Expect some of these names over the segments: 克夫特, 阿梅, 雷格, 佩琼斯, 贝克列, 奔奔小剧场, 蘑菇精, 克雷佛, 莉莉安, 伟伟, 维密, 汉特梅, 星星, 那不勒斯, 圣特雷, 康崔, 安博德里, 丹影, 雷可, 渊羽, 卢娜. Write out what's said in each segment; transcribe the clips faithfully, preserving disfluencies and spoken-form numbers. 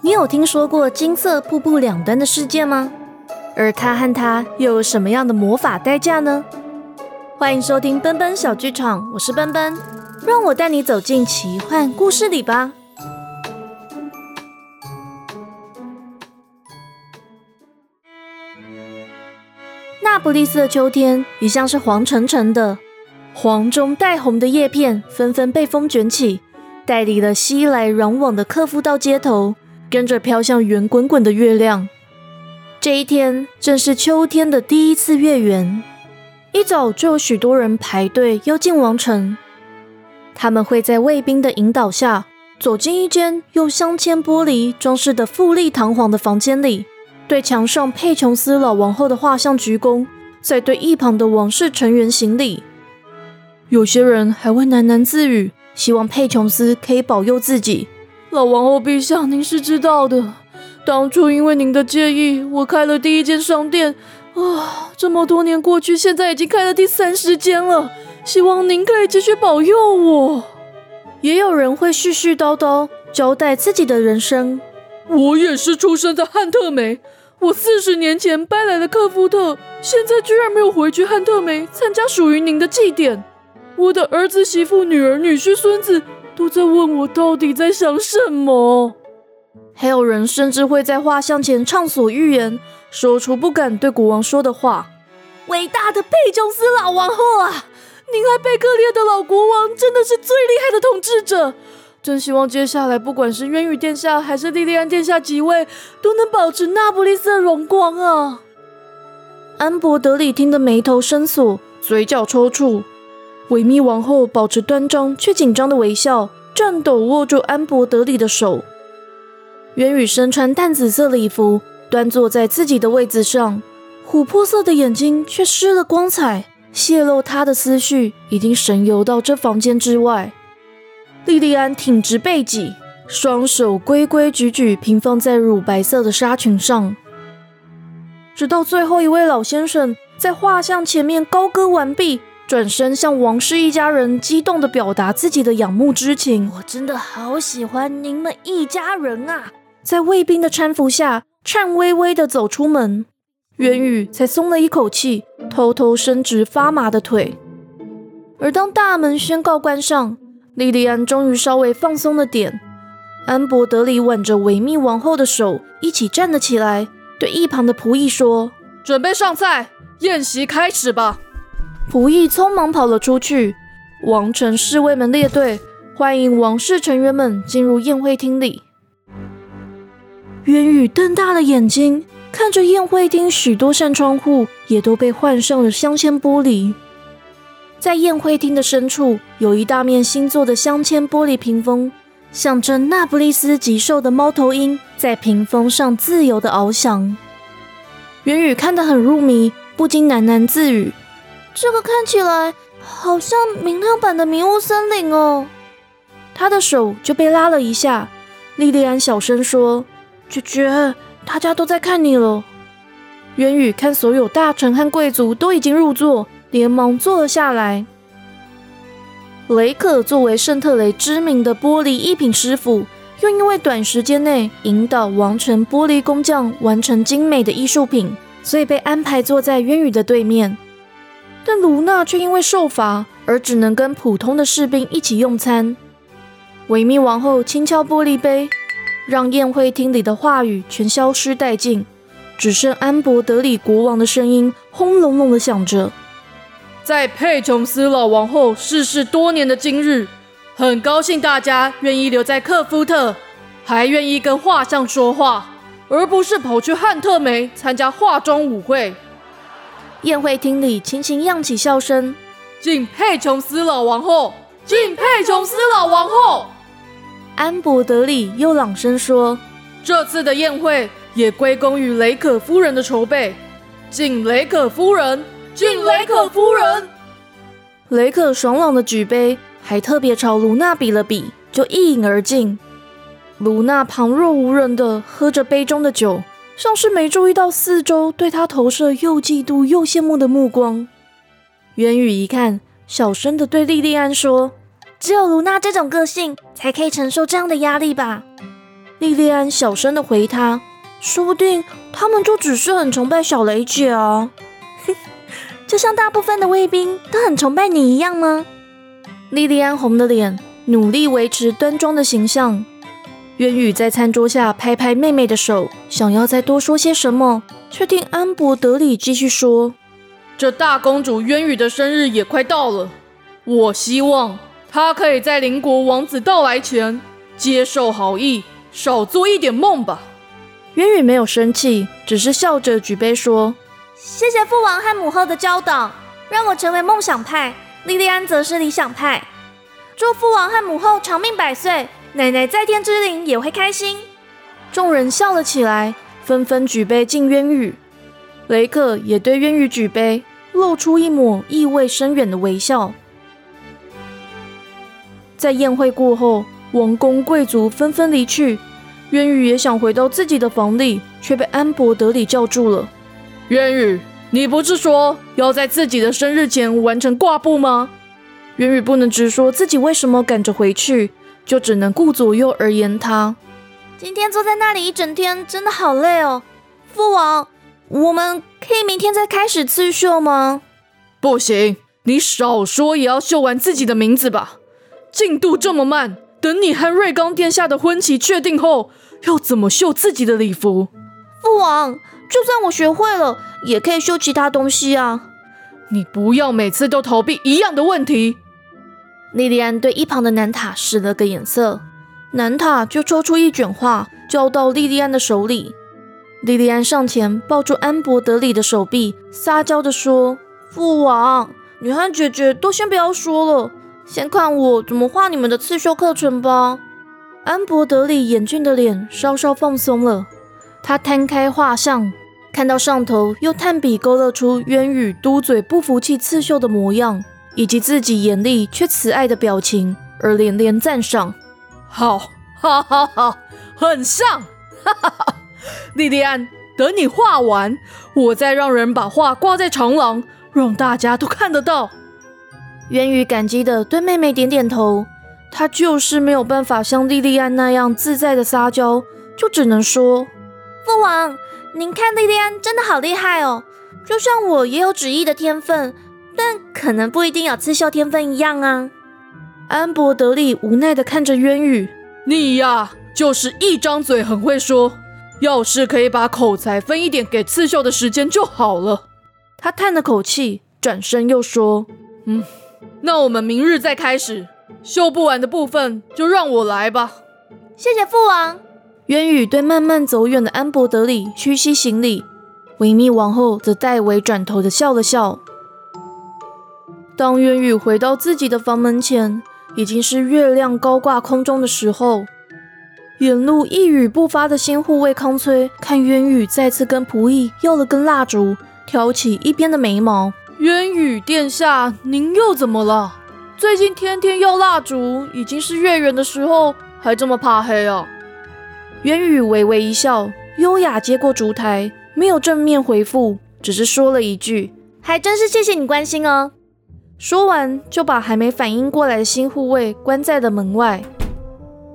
你有听说过金色瀑布两端的事件吗？而它和它又有什么样的魔法代价呢？欢迎收听奔奔小剧场，我是奔奔，让我带你走进奇幻故事里吧。那不勒斯的秋天一向是黄澄澄的，黄中带红的叶片纷纷被风卷起，带离了熙来攘往的客夫道街头，跟着飘向圆滚滚的月亮。这一天正是秋天的第一次月圆，一早就有许多人排队要进王城。他们会在卫兵的引导下走进一间用镶嵌玻璃装饰的富丽堂皇的房间里，对墙上佩琼斯老王后的画像鞠躬，再对一旁的王室成员行礼。有些人还会喃喃自语，希望佩琼斯可以保佑自己。老王后陛下，您是知道的，当初因为您的介意，我开了第一间商店啊，这么多年过去，现在已经开了第三十间了，希望您可以继续保佑我。也有人会絮絮叨叨交代自己的人生。我也是出生在汉特梅，我四十年前搬来了克夫特，现在居然没有回去汉特梅参加属于您的祭典。我的儿子、媳妇、女儿、女婿、孙子都在问我到底在想什么。还有人甚至会在画像前畅所欲言，说出不敢对国王说的话。伟大的佩琼斯老王后啊，您和贝克列的老国王真的是最厉害的统治者，真希望接下来不管是渊羽殿下还是莉莉安殿下即位，都能保持那不勒斯的荣光啊。安博德里听得眉头深锁，嘴角抽搐。维密王后保持端庄却紧张的微笑，颤抖握住安博德里的手。渊羽身穿淡紫色礼服，端坐在自己的位子上，琥珀色的眼睛却失了光彩，泄露他的思绪已经神游到这房间之外。莉莉安挺直背脊，双手规规矩矩平放在乳白色的纱裙上。直到最后一位老先生在画像前面高歌完毕，转身向王室一家人激动地表达自己的仰慕之情。我真的好喜欢您们一家人啊！在卫兵的搀扶下，颤巍巍地走出门，渊羽才松了一口气，偷偷伸直发麻的腿。而当大门宣告关上，莉莉安终于稍微放松了点。安博德里挽着维密王后的手一起站了起来，对一旁的仆役说：准备上菜，宴席开始吧。仆役匆忙跑了出去，王城侍卫们列队欢迎王室成员们进入宴会厅里。渊羽瞪大了眼睛，看着宴会厅许多扇窗户也都被换上了镶嵌玻璃。在宴会厅的深处，有一大面新做的镶嵌玻璃屏风，象征那不勒斯极兽的猫头鹰在屏风上自由地翱翔。渊羽看得很入迷，不禁喃喃自语：这个看起来好像明亮版的迷雾森林哦。他的手就被拉了一下，莉莉安小声说：姐姐，大家都在看你了。渊羽看所有大臣和贵族都已经入座，连忙坐了下来。雷可作为圣特雷知名的玻璃艺品师傅，又因为短时间内引导王城玻璃工匠完成精美的艺术品，所以被安排坐在渊羽的对面。但卢娜却因为受罚而只能跟普通的士兵一起用餐。维密王后轻敲玻璃杯，让宴会厅里的话语全消失殆尽，只剩安博德里国王的声音轰隆隆地响着。在佩琼斯老王后逝世多年的今日，很高兴大家愿意留在克夫特，还愿意跟画像说话，而不是跑去汉特梅参加画中舞会。宴会厅里轻轻漾起笑声：敬佩琼斯老王后，敬佩琼斯老王后。安博德里又朗声说：这次的宴会也归功于雷可夫人的筹备，敬雷可夫人，敬雷可夫人。雷可爽朗的举杯，还特别朝卢娜比了比，就一饮而尽。卢娜旁若无人的喝着杯中的酒，像是没注意到四周对她投射又嫉妒又羡慕的目光。渊羽一看，小声的对莉莉安说：只有卢娜这种个性才可以承受这样的压力吧。莉莉安小声的回他，说不定他们就只是很崇拜小雷姐啊。就像大部分的卫兵都很崇拜你一样吗？莉莉安红的脸，努力维持端庄的形象。渊宇在餐桌下拍拍妹妹的手，想要再多说些什么，却听安博德里继续说，这大公主渊宇的生日也快到了，我希望她可以在邻国王子到来前接受好意，少做一点梦吧。渊宇没有生气，只是笑着举杯说，谢谢父王和母后的教导，让我成为梦想派，莉莉安则是理想派，祝父王和母后长命百岁，奶奶在天之灵也会开心。众人笑了起来，纷纷举杯敬渊宇。雷克也对渊宇举杯，露出一抹意味深远的微笑。在宴会过后，王公贵族纷纷离去，渊宇也想回到自己的房里，却被安博德里叫住了。渊宇，你不是说要在自己的生日前完成挂布吗？渊宇不能直说自己为什么赶着回去，就只能顾左右而言他。今天坐在那里一整天真的好累哦，父王，我们可以明天再开始刺绣吗？不行，你少说也要绣完自己的名字吧，进度这么慢，等你和瑞刚殿下的婚期确定后，要怎么绣自己的礼服？父王，就算我学会了也可以绣其他东西啊。你不要每次都逃避一样的问题。莉莉安对一旁的南塔使了个眼色，南塔就抽出一卷画交到莉莉安的手里。莉莉安上前抱住安博德里的手臂，撒娇地说，父王，你和姐姐都先不要说了，先看我怎么画你们的刺绣课程吧。安博德里严峻的脸稍稍放松了，他摊开画像，看到上头又探笔勾勒出渊宇嘟嘴不服气刺绣的模样，以及自己眼里却慈爱的表情，而连连赞赏。好，好，好，好，很像，哈哈哈！莉莉安，等你画完，我再让人把画挂在长廊，让大家都看得到。渊宇感激的对妹妹点点头，他就是没有办法像莉莉安那样自在的撒娇，就只能说：父王，您看莉莉安真的好厉害哦，就像我也有纸艺的天分。但可能不一定有刺绣天分一样啊。安博德里无奈地看着渊宇，你呀，就是一张嘴很会说，要是可以把口才分一点给刺绣的时间就好了。他叹了口气，转身又说，嗯，那我们明日再开始，绣不完的部分就让我来吧。谢谢父王。渊宇对慢慢走远的安博德里屈膝行礼，维密王后则代为转头地笑了笑。当渊宇回到自己的房门前，已经是月亮高挂空中的时候，沿路一语不发的新护卫康崔看渊宇再次跟仆役要了根蜡烛，挑起一边的眉毛。渊宇殿下，您又怎么了？最近天天要蜡烛，已经是月圆的时候，还这么怕黑啊？渊宇微微一笑，优雅接过烛台，没有正面回复，只是说了一句，还真是谢谢你关心哦。说完就把还没反应过来的新护卫关在了门外。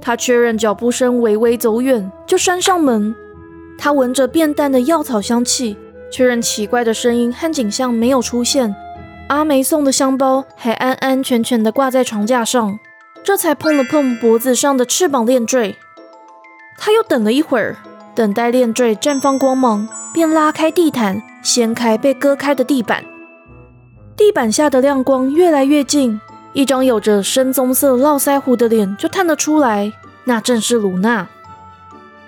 他确认脚步声微微走远，就拴上门。他闻着变淡的药草香气，确认奇怪的声音和景象没有出现，阿梅送的香包还安安全全地挂在床架上，这才碰了碰脖子上的翅膀链坠。他又等了一会儿，等待链坠绽放光芒，便拉开地毯，掀开被割开的地板。地板下的亮光越来越近，一张有着深棕色络腮胡的脸就探了出来，那正是鲁娜。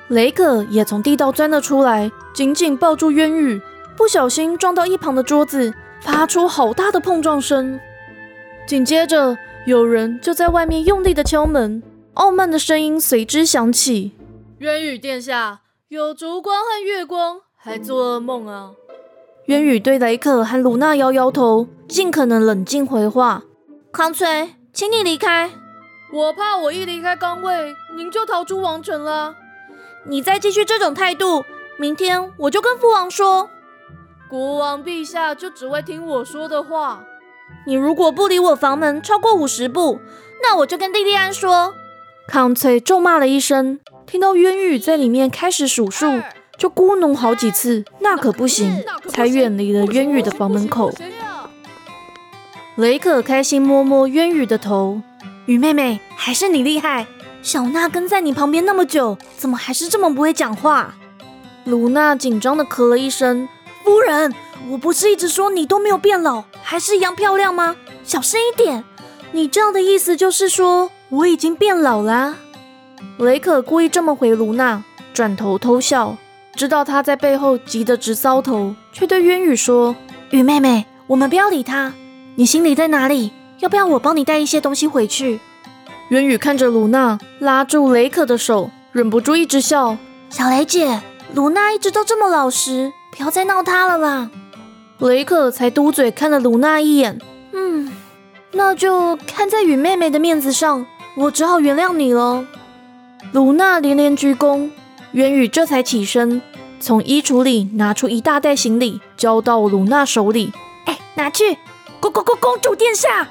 雷格也从地道钻了出来，紧紧抱住渊宇，不小心撞到一旁的桌子，发出好大的碰撞声。紧接着，有人就在外面用力的敲门，傲慢的声音随之响起：“渊宇殿下，有烛光和月光，还做噩梦啊！”渊宇对雷克和鲁娜摇摇头，尽可能冷静回话。康崔，请你离开。我怕我一离开岗位，您就逃出王城了。你再继续这种态度，明天我就跟父王说。国王陛下就只会听我说的话。你如果不离我房门超过五十步，那我就跟莉莉安说。康翠咒骂了一声，听到渊羽在里面开始数数，就咕哝好几次，那可不行，才远离了渊羽的房门口。雷可开心摸摸渊羽的头，羽妹妹，还是你厉害，小娜跟在你旁边那么久，怎么还是这么不会讲话？卢娜紧张的咳了一声，夫人，我不是一直说你都没有变老，还是一样漂亮吗？小声一点，你这样的意思就是说我已经变老啦。雷可故意这么回卢娜，转头偷笑，知道她在背后急得直搔头，却对渊羽说，羽妹妹，我们不要理她，你行李在哪里？要不要我帮你带一些东西回去？渊羽看着卢娜，拉住雷可的手，忍不住一直笑，小雷姐，卢娜一直都这么老实，不要再闹她了啦。雷可才嘟嘴看了卢娜一眼，嗯，那就看在雨妹妹的面子上，我只好原谅你了。卢娜连连鞠躬，渊羽这才起身，从衣橱里拿出一大袋行李，交到卢娜手里。哎，拿去，公公公公主殿下！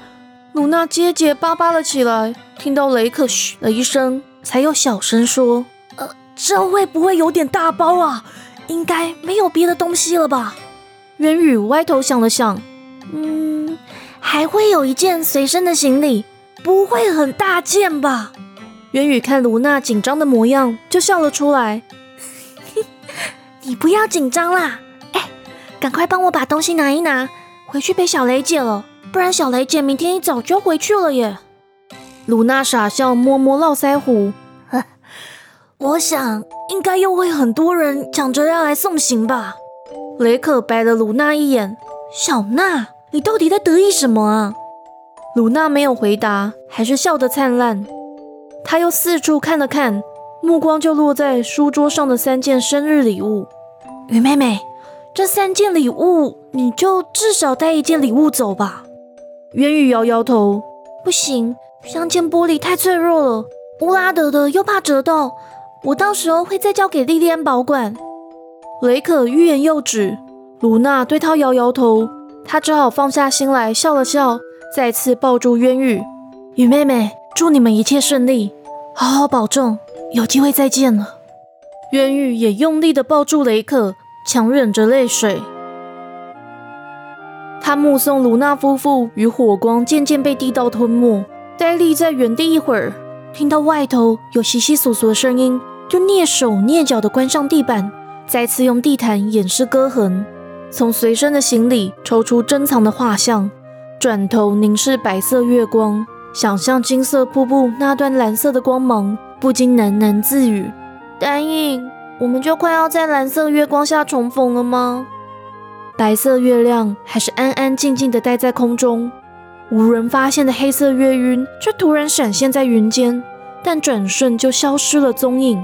卢娜结结巴巴了起来，听到雷可嘘了一声，才又小声说，呃，这会不会有点大包啊？应该没有别的东西了吧？渊羽歪头想了想，嗯，还会有一件随身的行李，不会很大件吧？渊羽看卢娜紧张的模样，就笑了出来。你不要紧张啦，哎，赶快帮我把东西拿一拿，回去陪小雷姐了，不然小雷姐明天一早就要回去了耶。卢娜傻笑，摸摸络腮胡，我想应该又会很多人抢着要来送行吧。雷可白了卢娜一眼，小娜，你到底在得意什么啊？卢娜没有回答，还是笑得灿烂。她又四处看了看，目光就落在书桌上的三件生日礼物。雨妹妹，这三件礼物你就至少带一件礼物走吧。渊羽摇摇头，不行，镶嵌玻璃太脆弱了，乌拉德的又怕折到，我到时候会再交给莉莉安保管。雷可欲言又止，卢娜对她摇摇头，她只好放下心来笑了笑，再次抱住渊羽，雨妹妹，祝你们一切顺利，好好保重，有机会再见了。渊羽也用力地抱住雷可，强忍着泪水。他目送卢娜夫妇与火光渐渐被地道吞没，呆立在原地一会儿，听到外头有窸窸窣窣的声音，就蹑手蹑脚地关上地板，再次用地毯掩饰割痕，从随身的行李抽出珍藏的画像，转头凝视白色月光，想象金色瀑布那段蓝色的光芒，不禁喃喃自语，丹影，我们就快要在蓝色月光下重逢了吗？白色月亮还是安安静静地待在空中，无人发现的黑色月晕却突然闪现在云间，但转瞬就消失了踪影。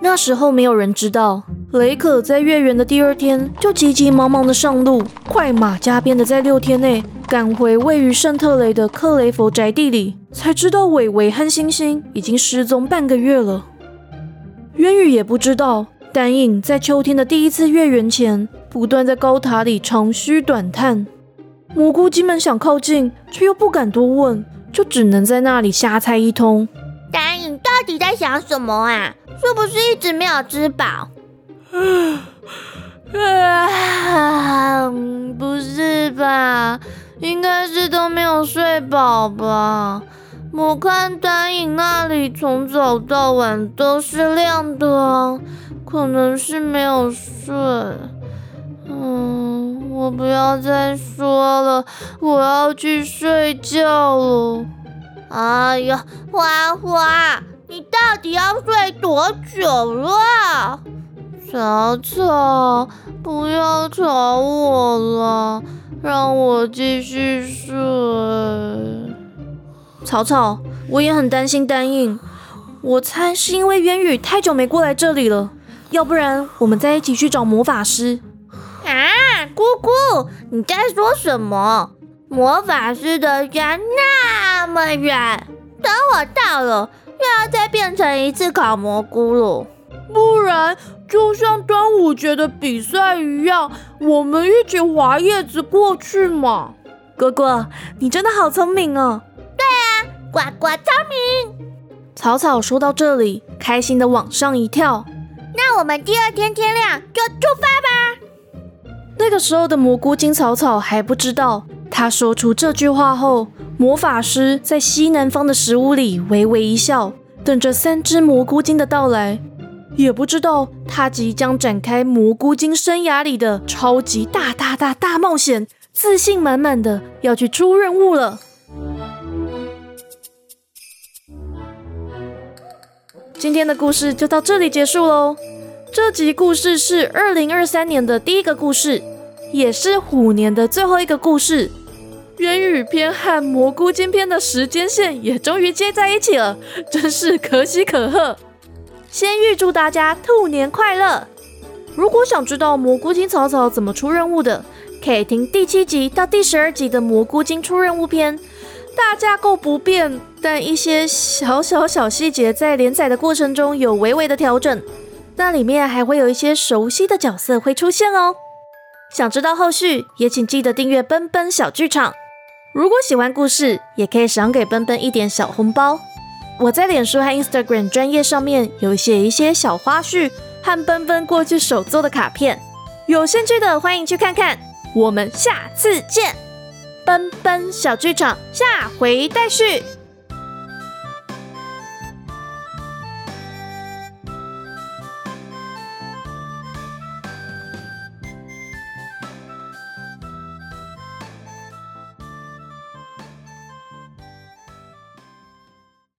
那时候没有人知道，雷可在月圆的第二天就急急忙忙的上路，快马加鞭的在六天内赶回位于圣特雷的克雷佛宅地里，才知道伟伟和星星已经失踪半个月了。渊羽也不知道，丹影在秋天的第一次月圆前不断在高塔里长吁短叹，蘑菇精们想靠近却又不敢多问，就只能在那里瞎猜一通。丹影到底在想什么啊？是不是一直没有吃饱？啊，不是吧，应该是都没有睡饱吧。我看丹影那里从早到晚都是亮的，可能是没有睡。嗯，我不要再说了，我要去睡觉了。哎呀，花花，你到底要睡多久了？草草，不要吵我了，让我继续睡。草草，我也很担心丹影，我猜是因为渊羽太久没过来这里了，要不然我们再一起去找魔法师。啊，姑姑，你在说什么？魔法师的家那么远，等我到了，又要再变成一次烤蘑菇了。不然就像端午节的比赛一样，我们一起划叶子过去嘛。蝈蝈，你真的好聪明哦。对啊，呱呱聪明。草草说到这里，开心的往上一跳。那我们第二天天亮就出发吧。那个时候的蘑菇精草草还不知道，他说出这句话后，魔法师在西南方的食屋里微微一笑，等着三只蘑菇精的到来，也不知道他即将展开蘑菇精生涯里的超级大大大大冒险，自信满满的要去出任务了。今天的故事就到这里结束咯。这集故事是二零二三年的第一个故事，也是虎年的最后一个故事。元宇篇和蘑菇精篇的时间线也终于接在一起了，真是可喜可贺。先预祝大家兔年快乐。如果想知道蘑菇精草草怎么出任务的，可以听第七集到第十二集的蘑菇精出任务篇。大架构不变，但一些小小小细节在连载的过程中有微微的调整，那里面还会有一些熟悉的角色会出现哦。想知道后续，也请记得订阅奔奔小剧场。如果喜欢故事，也可以赏给奔奔一点小红包。我在脸书和 Instagram 专页上面有写一些小花絮和奔奔过去手做的卡片，有兴趣的欢迎去看看。我们下次见，奔奔小剧场下回待续。